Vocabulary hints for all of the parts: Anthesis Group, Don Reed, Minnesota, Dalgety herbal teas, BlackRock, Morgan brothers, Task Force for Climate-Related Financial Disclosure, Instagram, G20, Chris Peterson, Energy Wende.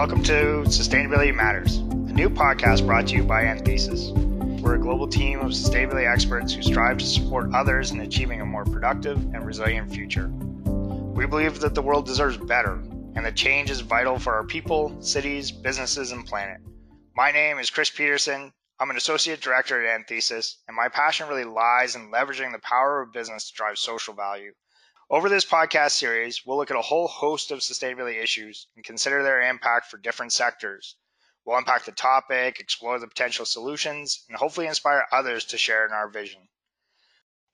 welcome to Sustainability Matters, a new podcast brought to you by Anthesis. We're a global team of sustainability experts who strive to support others in achieving a more productive and resilient future. We believe that the world deserves better, and that change is vital for our people, cities, businesses, and planet. My name is Chris Peterson. I'm an associate director at Anthesis, and my passion really lies in leveraging the power of business to drive social value. Over this podcast series, we'll look at a whole host of sustainability issues and consider their impact for different sectors. We'll unpack the topic, explore the potential solutions, and hopefully inspire others to share in our vision.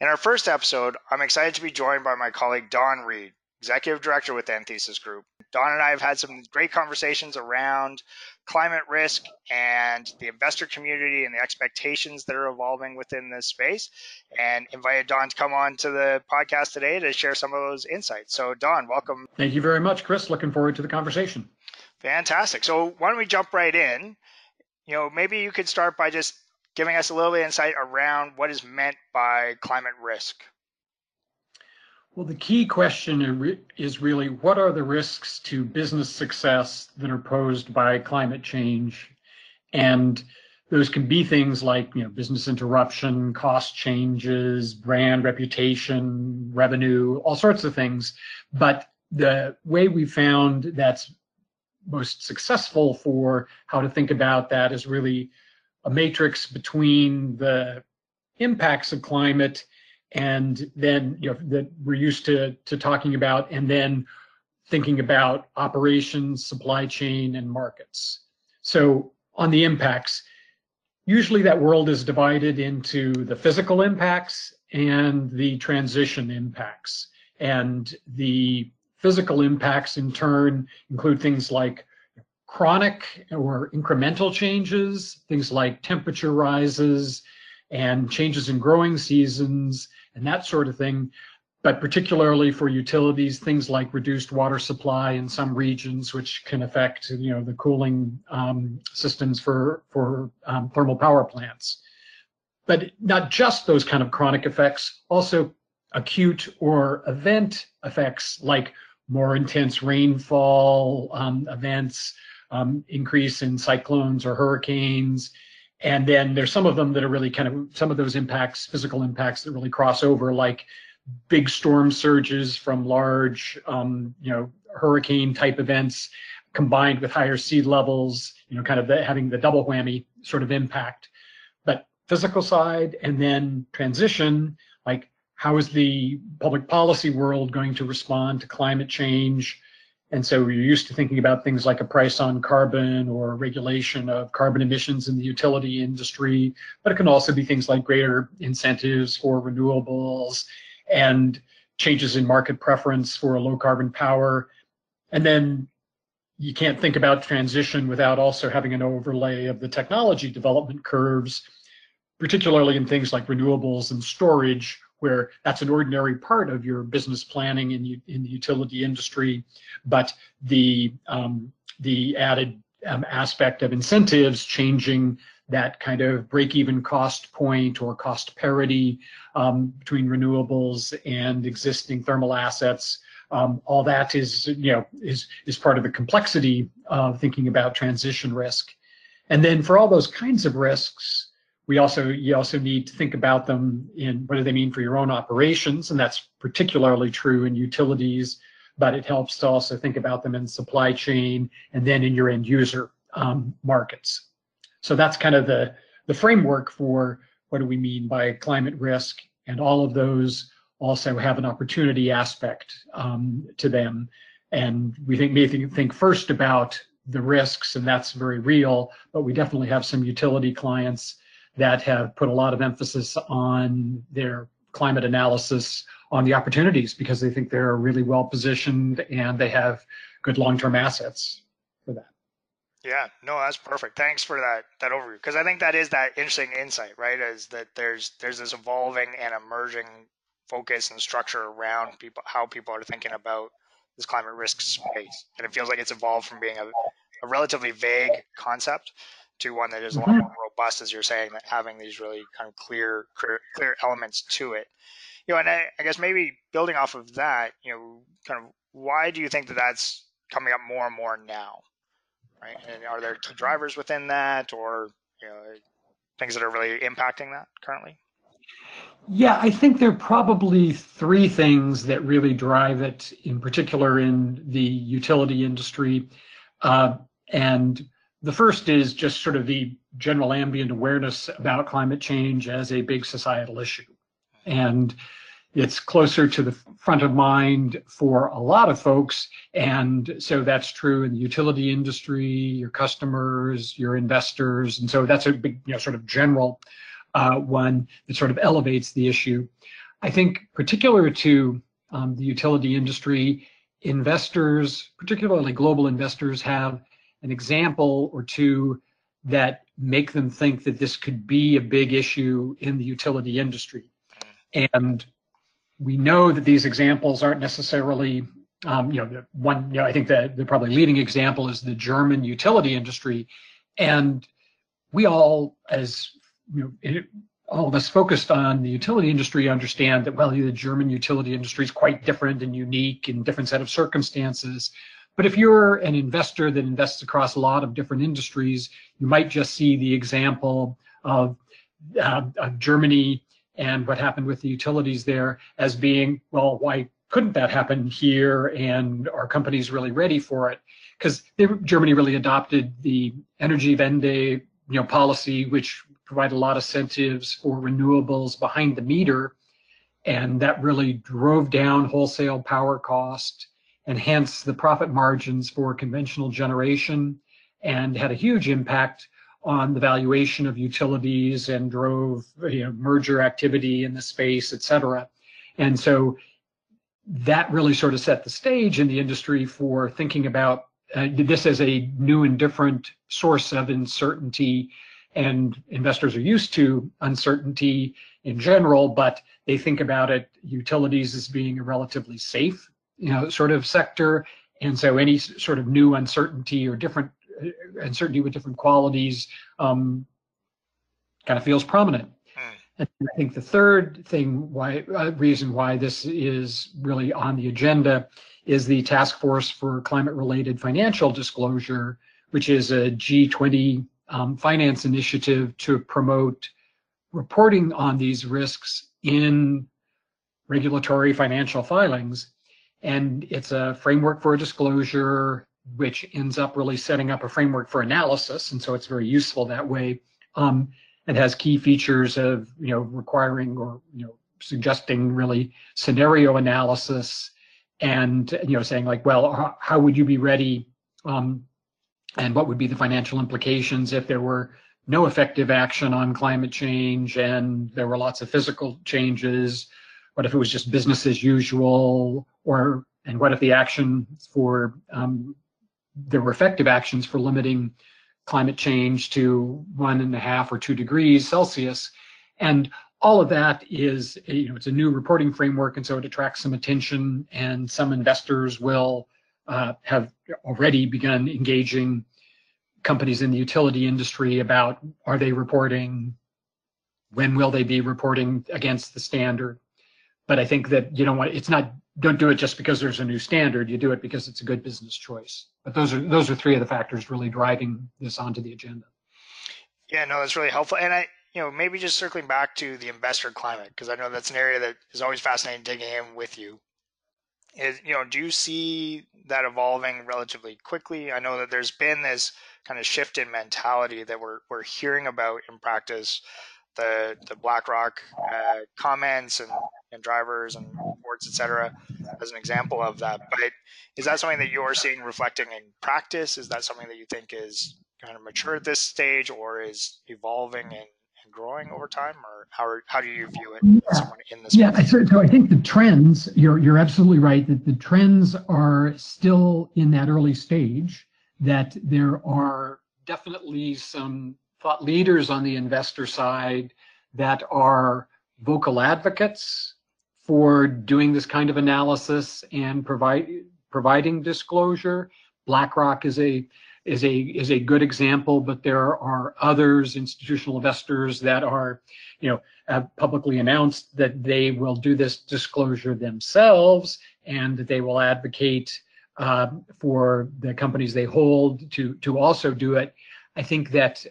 In our first episode, I'm excited to be joined by my colleague Don Reed, Executive Director with Anthesis Group. Don and I have had some great conversations around climate risk and the investor community and the expectations that are evolving within this space, and invited Don to come on to the podcast today to share some of those insights. So Don, welcome. Thank you very much, Chris. Looking forward to the conversation. Fantastic. So why don't we jump right in? You know, maybe you could start by just giving us a little bit of insight around what is meant by climate risk. Well, the key question is really, what are the risks to business success that are posed by climate change? And those can be things like, you know, business interruption, cost changes, brand reputation, revenue, all sorts of things. But the way we found that's most successful for how to think about that is really a matrix between the impacts of climate and then, you know, that we're used to talking about, and then thinking about operations, supply chain, and markets. So on the impacts, usually that world is divided into the physical impacts and the transition impacts. And the physical impacts in turn include things like chronic or incremental changes, things like temperature rises and changes in growing seasons and that sort of thing. But particularly for utilities, things like reduced water supply in some regions, which can affect, you know, the cooling systems for thermal power plants. But not just those kind of chronic effects, also acute or event effects like more intense rainfall events, increase in cyclones or hurricanes. And then there's some of them that are really kind of some of those impacts, physical impacts that really cross over, like big storm surges from large, hurricane type events combined with higher sea levels, you know, kind of having the double whammy sort of impact. But physical side, and then transition, like how is the public policy world going to respond to climate change? And so we're used to thinking about things like a price on carbon or regulation of carbon emissions in the utility industry, but it can also be things like greater incentives for renewables and changes in market preference for low carbon power. And then you can't think about transition without also having an overlay of the technology development curves, particularly in things like renewables and storage, where that's an ordinary part of your business planning in the utility industry, but the added aspect of incentives changing that kind of break-even cost point or cost parity between renewables and existing thermal assets, all that is part of the complexity of thinking about transition risk. And then for all those kinds of risks, You also need to think about them in what do they mean for your own operations, and that's particularly true in utilities, but it helps to also think about them in supply chain and then in your end user markets. So that's kind of the framework for what do we mean by climate risk, and all of those also have an opportunity aspect to them. And we may think first about the risks, and that's very real, but we definitely have some utility clients that have put a lot of emphasis on their climate analysis on the opportunities because they think they're really well positioned and they have good long-term assets for that. Yeah, no, that's perfect. Thanks for that overview, because I think that is that interesting insight, right? Is that there's this evolving and emerging focus and structure around people, how people are thinking about this climate risk space. And it feels like it's evolved from being a relatively vague concept to one that is a lot more robust, as you're saying, that having these really kind of clear elements to it. You know, and I guess maybe building off of that, you know, kind of why do you think that that's coming up more and more now? right? And are there key drivers within that, or things that are really impacting that currently? Yeah, I think there are probably three things that really drive it, in particular in the utility industry. And the first is just sort of the general ambient awareness about climate change as a big societal issue. And it's closer to the front of mind for a lot of folks. And so that's true in the utility industry, your customers, your investors. And so that's a big, sort of general one that sort of elevates the issue. I think particular to the utility industry, investors, particularly global investors, have an example or two that make them think that this could be a big issue in the utility industry. And we know that these examples aren't necessarily, I think that the probably leading example is the German utility industry. And we all, as all of us focused on the utility industry, understand that, well, the German utility industry is quite different and unique in different set of circumstances. But if you're an investor that invests across a lot of different industries, you might just see the example of Germany and what happened with the utilities there as being, well, why couldn't that happen here? And are companies really ready for it? Because Germany really adopted the Energy Wende policy, which provide a lot of incentives for renewables behind the meter, and that really drove down wholesale power cost, enhanced the profit margins for conventional generation, and had a huge impact on the valuation of utilities and drove merger activity in the space, et cetera. And so that really sort of set the stage in the industry for thinking about this as a new and different source of uncertainty. And investors are used to uncertainty in general, but they think about it, utilities as being a relatively safe, sort of sector. And so any sort of new uncertainty or different uncertainty with different qualities kind of feels prominent. And I think the third thing, reason why this is really on the agenda is the Task Force for Climate-Related Financial Disclosure, which is a G20 finance initiative to promote reporting on these risks in regulatory financial filings. And it's a framework for a disclosure, which ends up really setting up a framework for analysis. And so it's very useful that way. It has key features of, requiring or, suggesting really scenario analysis and, saying like, well, how would you be ready? And what would be the financial implications if there were no effective action on climate change and there were lots of physical changes? What if it was just business as usual? And what if the action for, there were effective actions for limiting climate change to 1.5 or 2 degrees Celsius? And all of that is, it's a new reporting framework, and so it attracts some attention, and some investors will have already begun engaging companies in the utility industry about, are they reporting? When will they be reporting against the standard? But I think that don't do it just because there's a new standard. You do it because it's a good business choice. But those are three of the factors really driving this onto the agenda. Yeah, no, that's really helpful. And I, maybe just circling back to the investor climate, because I know that's an area that is always fascinating digging in with you. Do you see that evolving relatively quickly? I know that there's been this kind of shift in mentality that we're hearing about in practice, the BlackRock comments and drivers and reports, et cetera, as an example of that. But is that something that you're seeing reflecting in practice? Is that something that you think is kind of mature at this stage, or is evolving and growing over time, or how do you view it as someone in this? Yeah, so I think the trends, you're absolutely right that the trends are still in that early stage, that there are definitely some thought leaders on the investor side that are vocal advocates for doing this kind of analysis and providing disclosure. BlackRock is a good example, but there are others, institutional investors that are, have publicly announced that they will do this disclosure themselves and that they will advocate for the companies they hold to also do it. I think that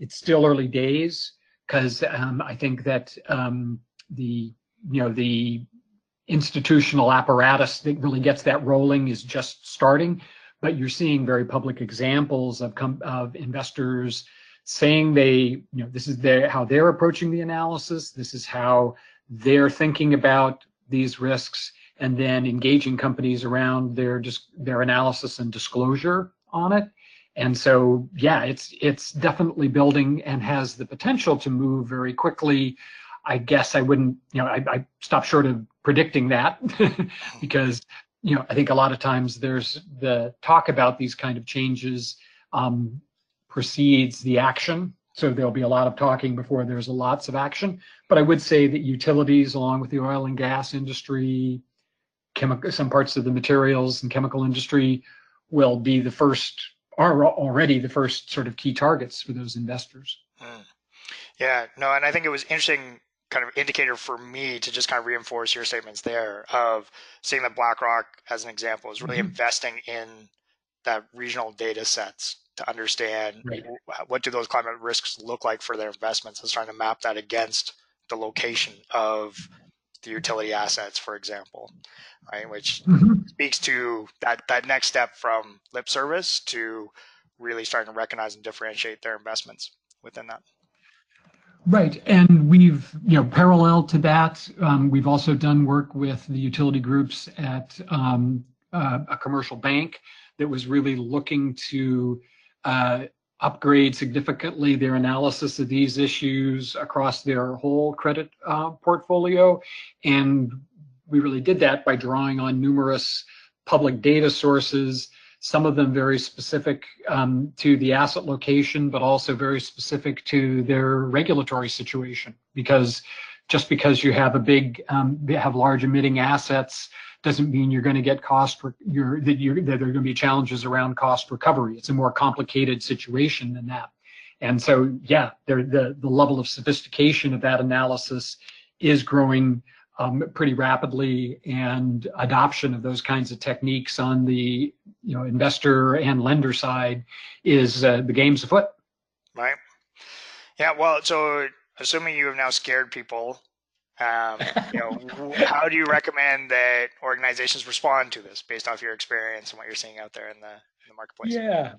it's still early days, because I think that the institutional apparatus that really gets that rolling is just starting. But you're seeing very public examples of investors saying this is how they're approaching the analysis, this is how they're thinking about these risks, and then engaging companies around their analysis and disclosure on it. And so, yeah, it's definitely building and has the potential to move very quickly. I guess I wouldn't, I stop short of predicting that because, I think a lot of times there's the talk about these kind of changes precedes the action. So there'll be a lot of talking before there's lots of action. But I would say that utilities, along with the oil and gas industry, some parts of the materials and chemical industry, will be the first, are already the first sort of key targets for those investors. Mm. Yeah, no, and I think it was interesting kind of indicator for me to just kind of reinforce your statements there of seeing that BlackRock, as an example, is really mm-hmm. investing in that regional data sets to understand right. What do those climate risks look like for their investments, and trying to map that against the location of the utility assets, for example, right? Which mm-hmm. speaks to that next step from lip service to really starting to recognize and differentiate their investments within that. Right, and we've, parallel to that, we've also done work with the utility groups at a commercial bank that was really looking to upgrade significantly their analysis of these issues across their whole credit portfolio. And we really did that by drawing on numerous public data sources, some of them very specific to the asset location, but also very specific to their regulatory situation. Because just because you have large emitting assets doesn't mean you're going to get that there are going to be challenges around cost recovery. It's a more complicated situation than that. And so, yeah, the level of sophistication of that analysis is growing pretty rapidly, and adoption of those kinds of techniques on the investor and lender side is the game's afoot. Right. Yeah. Well, so assuming you have now scared people, how do you recommend that organizations respond to this based off your experience and what you're seeing out there in the marketplace? Yeah.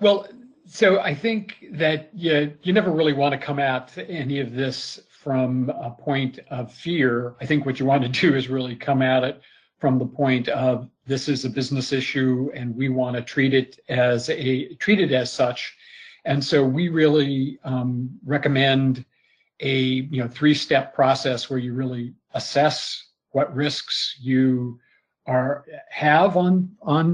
Well, so I think that you never really want to come at any of this from a point of fear. I think what you want to do is really come at it from the point of, this is a business issue and we want to treat it as such. And so we really recommend a three-step process where you really assess what risks you have on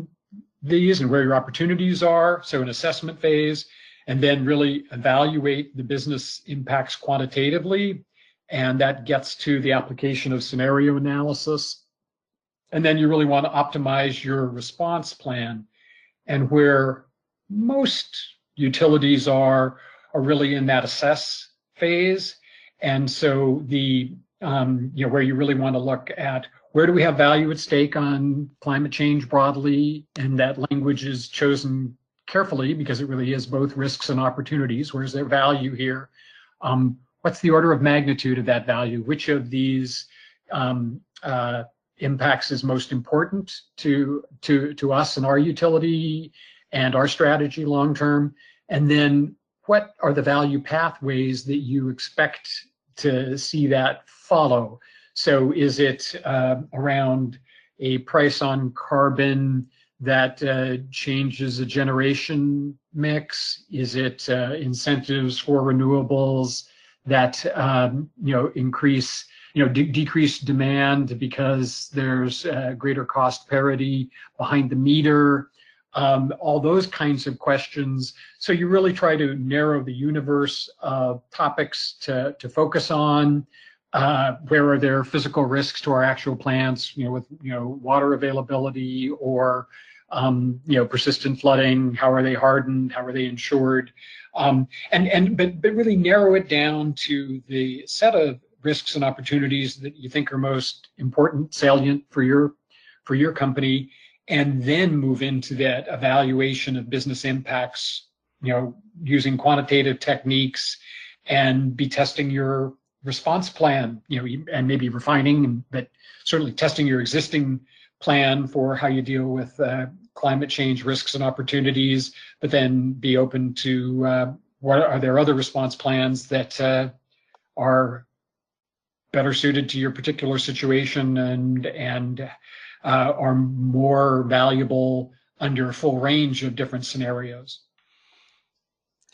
these and where your opportunities are. So an assessment phase, and then really evaluate the business impacts quantitatively. And that gets to the application of scenario analysis. And then you really want to optimize your response plan. And where most utilities are really in that assess phase. And so where you really want to look at, where do we have value at stake on climate change broadly? And that language is chosen carefully, because it really is both risks and opportunities. Where's their value here? What's the order of magnitude of that value? Which of these impacts is most important to us and our utility and our strategy long term? And then what are the value pathways that you expect to see that follow? So is it around a price on carbon that changes the generation mix? Is it incentives for renewables that increase, decrease demand because there's greater cost parity behind the meter? All those kinds of questions. So you really try to narrow the universe of topics to focus on. Where are there physical risks to our actual plants, with water availability or persistent flooding? How are they hardened? How are they insured? But really narrow it down to the set of risks and opportunities that you think are most important, salient for your company, and then move into that evaluation of business impacts, you know, using quantitative techniques, and be testing your response plan, you know, and maybe refining, but certainly testing your existing plan for how you deal with climate change risks and opportunities, but then be open to what are there other response plans that are better suited to your particular situation and are more valuable under a full range of different scenarios.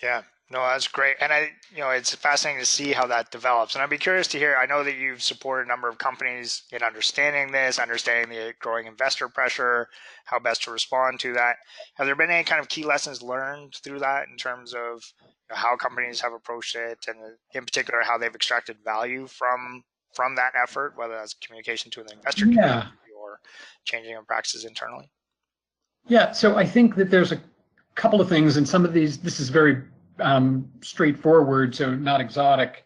Yeah, no, that's great. And it's fascinating to see how that develops. And I'd be curious to hear, I know that you've supported a number of companies in understanding this, understanding the growing investor pressure, how best to respond to that. Have there been any kind of key lessons learned through that in terms of, you know, how companies have approached it, and in particular, how they've extracted value from that effort, whether that's communication to the investor community or changing of practices internally? Yeah, so I think that there's a couple of things, and some of these, this is very straightforward, so not exotic.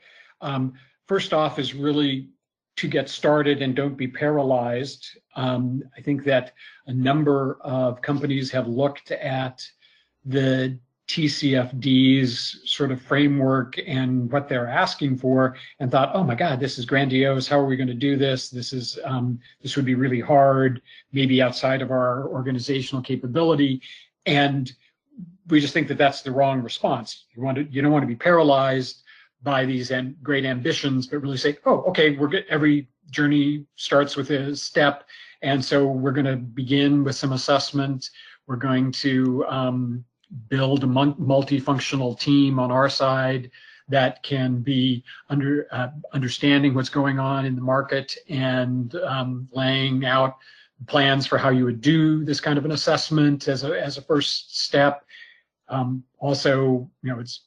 First off is really to get started and don't be paralyzed. I think that a number of companies have looked at the TCFD's sort of framework and what they're asking for and thought, oh my God, this is grandiose. How are we going to do this? This would be really hard, maybe outside of our organizational capability. And we just think that that's the wrong response. You don't want to be paralyzed by these great ambitions, but really say, oh, okay, every journey starts with a step. And so we're going to begin with some assessment. We're going to build a multifunctional team on our side that can be understanding what's going on in the market and laying out plans for how you would do this kind of an assessment as a first step. Also, you know, it's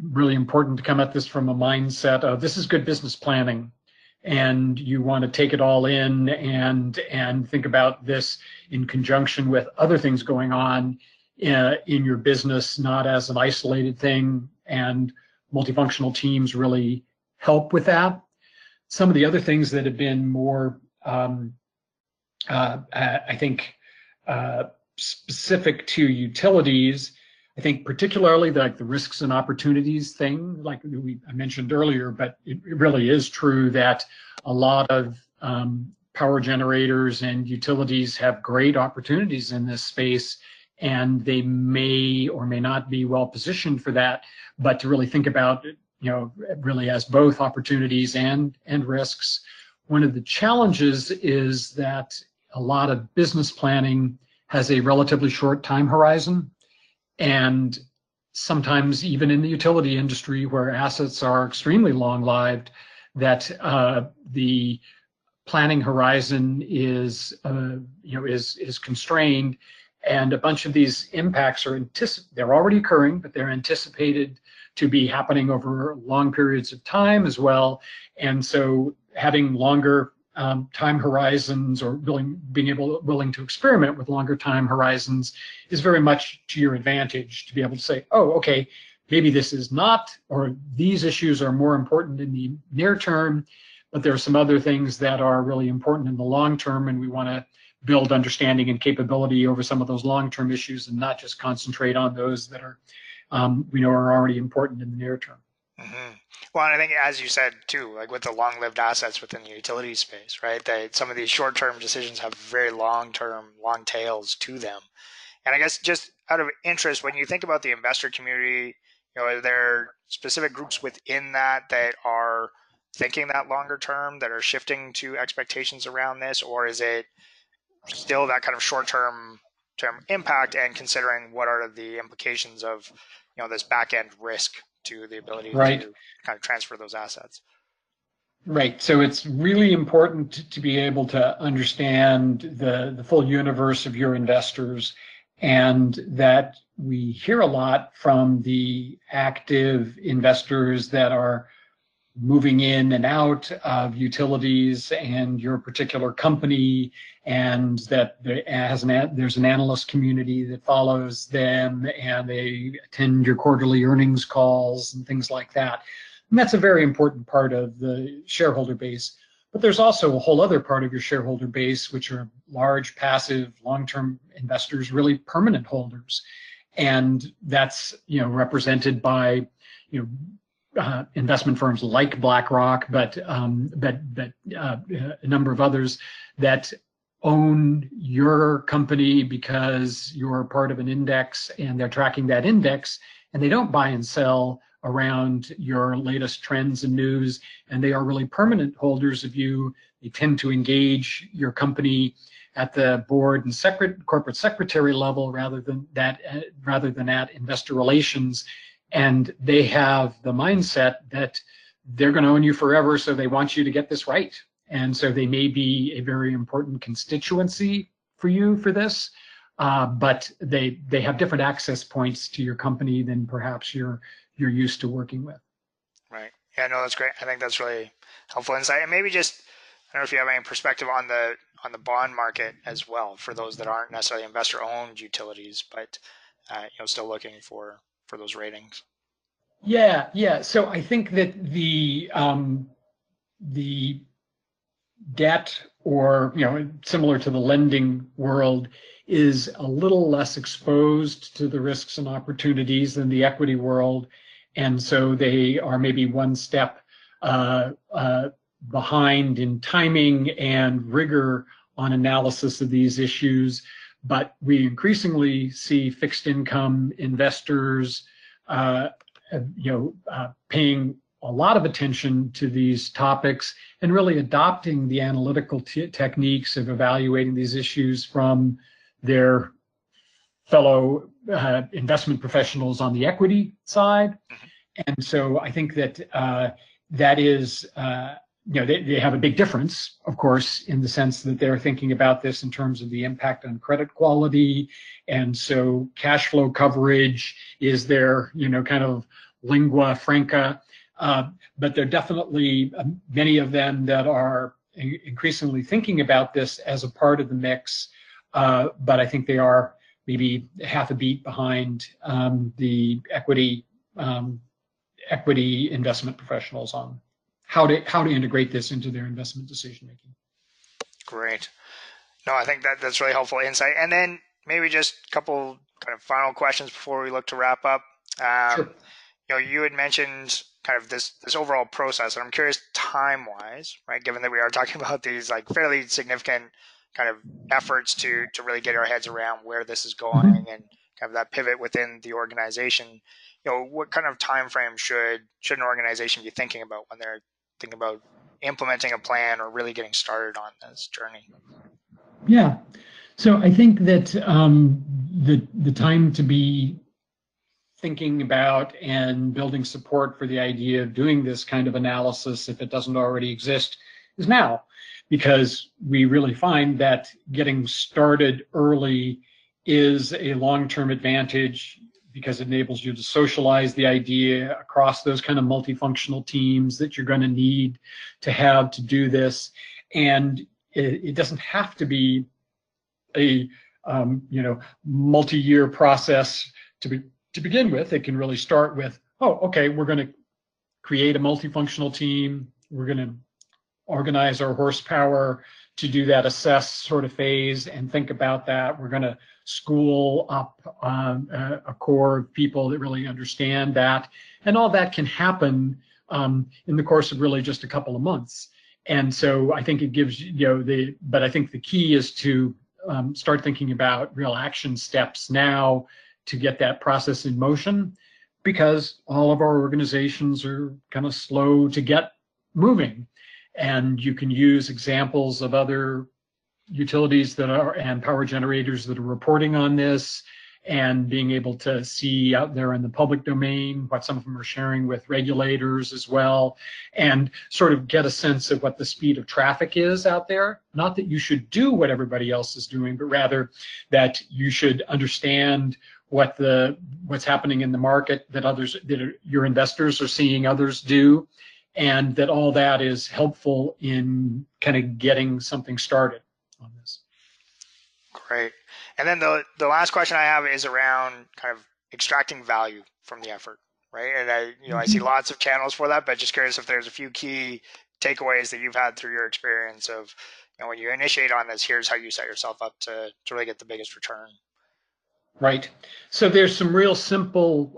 really important to come at this from a mindset of this is good business planning, and you want to take it all in and think about this in conjunction with other things going on in your business, not as an isolated thing, and multifunctional teams really help with that. Some of the other things that have been more, I think, specific to utilities, I think particularly like the risks and opportunities thing, like I mentioned earlier, but it really is true that a lot of power generators and utilities have great opportunities in this space, and they may or may not be well positioned for that, but to really think about it, you know, really as both opportunities and risks. One of the challenges is that a lot of business planning has a relatively short time horizon, and sometimes even in the utility industry where assets are extremely long-lived, that the planning horizon is constrained. And a bunch of these impacts they're already occurring, but they're anticipated to be happening over long periods of time as well. And so having longer time horizons, or being willing to experiment with longer time horizons, is very much to your advantage to be able to say, oh, okay, maybe this is not, or these issues are more important in the near term, but there are some other things that are really important in the long term, and we want to build understanding and capability over some of those long-term issues and not just concentrate on those that are, we know, are already important in the near term. Mm-hmm. Well, and I think, as you said too, like with the long-lived assets within the utility space, right? That some of these short-term decisions have very long-term, long tails to them. And I guess just out of interest, when you think about the investor community, you know, are there specific groups within that are thinking that longer term, that are shifting to expectations around this, or is it still that kind of short-term impact and considering what are the implications of, you know, this back-end risk to the ability to kind of transfer those assets? Right. So it's really important to be able to understand the full universe of your investors, and that we hear a lot from the active investors that are moving in and out of utilities and your particular company, and that there's an analyst community that follows them, and they attend your quarterly earnings calls and things like that. And that's a very important part of the shareholder base. But there's also a whole other part of your shareholder base, which are large, passive, long-term investors, really permanent holders. And that's, you know, represented by, you know, investment firms like BlackRock, but a number of others that own your company because you're part of an index and they're tracking that index, and they don't buy and sell around your latest trends and news, and they are really permanent holders of you. They tend to engage your company at the board and corporate secretary level rather than at investor relations. And they have the mindset that they're going to own you forever, so they want you to get this right. And so they may be a very important constituency for you for this, but they have different access points to your company than perhaps you're used to working with. Right. Yeah, no, that's great. I think that's really helpful insight. And maybe just, I don't know if you have any perspective on the bond market as well for those that aren't necessarily investor-owned utilities, but you know, still looking for those ratings. Yeah. So I think that the debt, or, you know, similar to the lending world, is a little less exposed to the risks and opportunities than the equity world, and so they are maybe one step behind in timing and rigor on analysis of these issues. But we increasingly see fixed income investors, paying a lot of attention to these topics and really adopting the analytical techniques of evaluating these issues from their fellow investment professionals on the equity side. And so I think that that is, they have a big difference, of course, in the sense that they're thinking about this in terms of the impact on credit quality. And so cash flow coverage is their, kind of lingua franca. But there are definitely many of them that are increasingly thinking about this as a part of the mix. But I think they are maybe half a beat behind the equity investment professionals on how to integrate this into their investment decision making. Great. No, I think that's really helpful insight. And then maybe just a couple kind of final questions before we look to wrap up. Sure. You had mentioned kind of this overall process, and I'm curious time-wise, right? Given that we are talking about these like fairly significant kind of efforts to really get our heads around where this is going and kind of that pivot within the organization, what kind of time frame should an organization be thinking about when they're thinking about implementing a plan or really getting started on this journey? Yeah, so I think that the time to be thinking about and building support for the idea of doing this kind of analysis, if it doesn't already exist, is now, because we really find that getting started early is a long-term advantage because it enables you to socialize the idea across those kind of multifunctional teams that you're going to need to have to do this. And it doesn't have to be a multi-year process to begin with. It can really start with, we're going to create a multifunctional team. We're going to organize our horsepower to do that assess sort of phase and think about that. We're going to school up a core of people that really understand that. And all that can happen in the course of really just a couple of months. And so I think it gives, but I think the key is to start thinking about real action steps now to get that process in motion, because all of our organizations are kind of slow to get moving. And you can use examples of other utilities and power generators that are reporting on this, and being able to see out there in the public domain what some of them are sharing with regulators as well, and sort of get a sense of what the speed of traffic is out there. Not that you should do what everybody else is doing, but rather that you should understand what's happening in the market your investors are seeing others do, and that all that is helpful in kind of getting something started on this. Great. And then the last question I have is around kind of extracting value from the effort, right? And I see lots of channels for that, but just curious if there's a few key takeaways that you've had through your experience of, you know, when you initiate on this, here's how you set yourself up to really get the biggest return? Right. So there's some real simple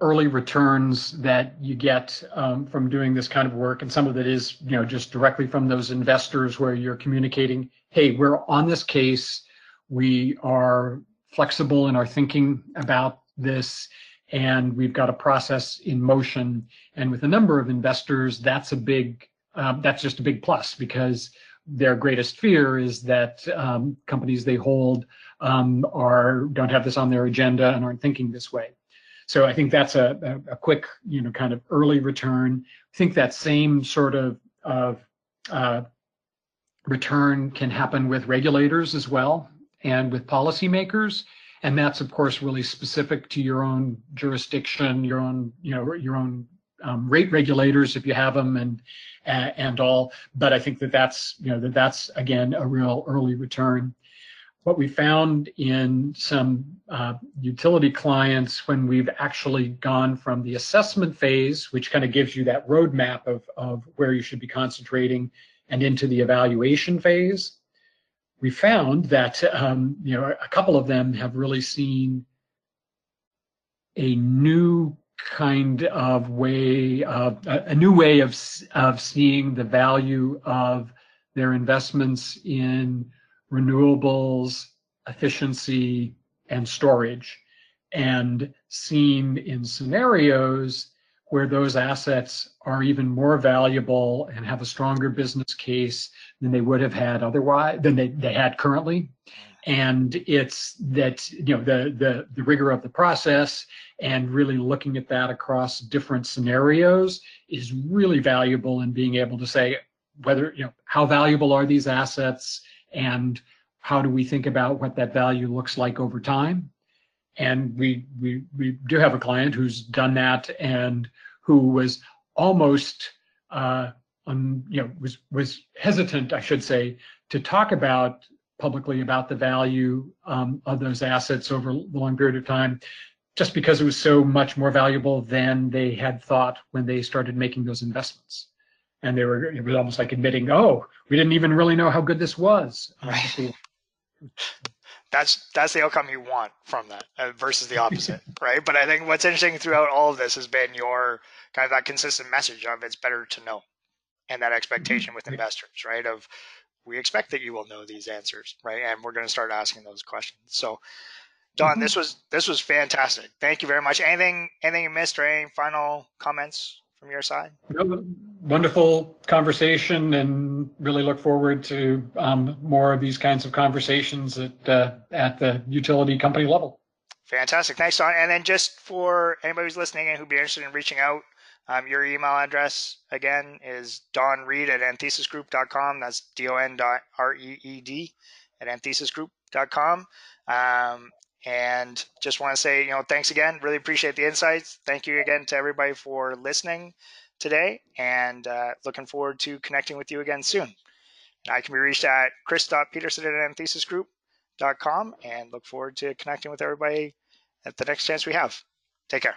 early returns that you get from doing this kind of work. And some of it is, you know, just directly from those investors where you're communicating, hey, we're on this case. We are flexible in our thinking about this. And we've got a process in motion. And with a number of investors, that's a big, that's just a big plus, because their greatest fear is that companies they hold don't have this on their agenda and aren't thinking this way. So I think that's a quick, you know, kind of early return. I think that same sort of return can happen with regulators as well and with policymakers. And that's, of course, really specific to your own jurisdiction, your own, you know, your own rate regulators if you have them, and all. But I think that that's, you know, that's again a real early return. What we found in some utility clients when we've actually gone from the assessment phase, which kind of gives you that roadmap of where you should be concentrating, and into the evaluation phase, we found that you know, a couple of them have really seen a new kind of way, a new way of seeing the value of their investments in renewables, efficiency, and storage, and seen in scenarios where those assets are even more valuable and have a stronger business case than they would have had otherwise, than they had currently. And it's that, you know, the rigor of the process and really looking at that across different scenarios is really valuable in being able to say whether, you know, how valuable are these assets and how do we think about what that value looks like over time. And we do have a client who's done that and who was almost you know, was hesitant, I should say, to talk about publicly about the value of those assets over a long period of time, just because it was so much more valuable than they had thought when they started making those investments. And it was almost like admitting, oh, we didn't even really know how good this was. Right. That's the outcome you want from that versus the opposite, right? But I think what's interesting throughout all of this has been your kind of that consistent message of it's better to know, and that expectation with investors, right? Of we expect that you will know these answers, right? And we're going to start asking those questions. So, Don, this was fantastic. Thank you very much. Anything you missed or any final comments from your side? No, wonderful conversation, and really look forward to more of these kinds of conversations at the utility company level. Fantastic. Thanks, Don. And then just for anybody who's listening and who'd be interested in reaching out, your email address again is donreed@anthesisgroup.com. That's DON.REED@anthesisgroup.com. And just want to say, you know, thanks again. Really appreciate the insights. Thank you again to everybody for listening today, and looking forward to connecting with you again soon. And I can be reached at chris.peterson@anthesisgroup.com, and look forward to connecting with everybody at the next chance we have. Take care.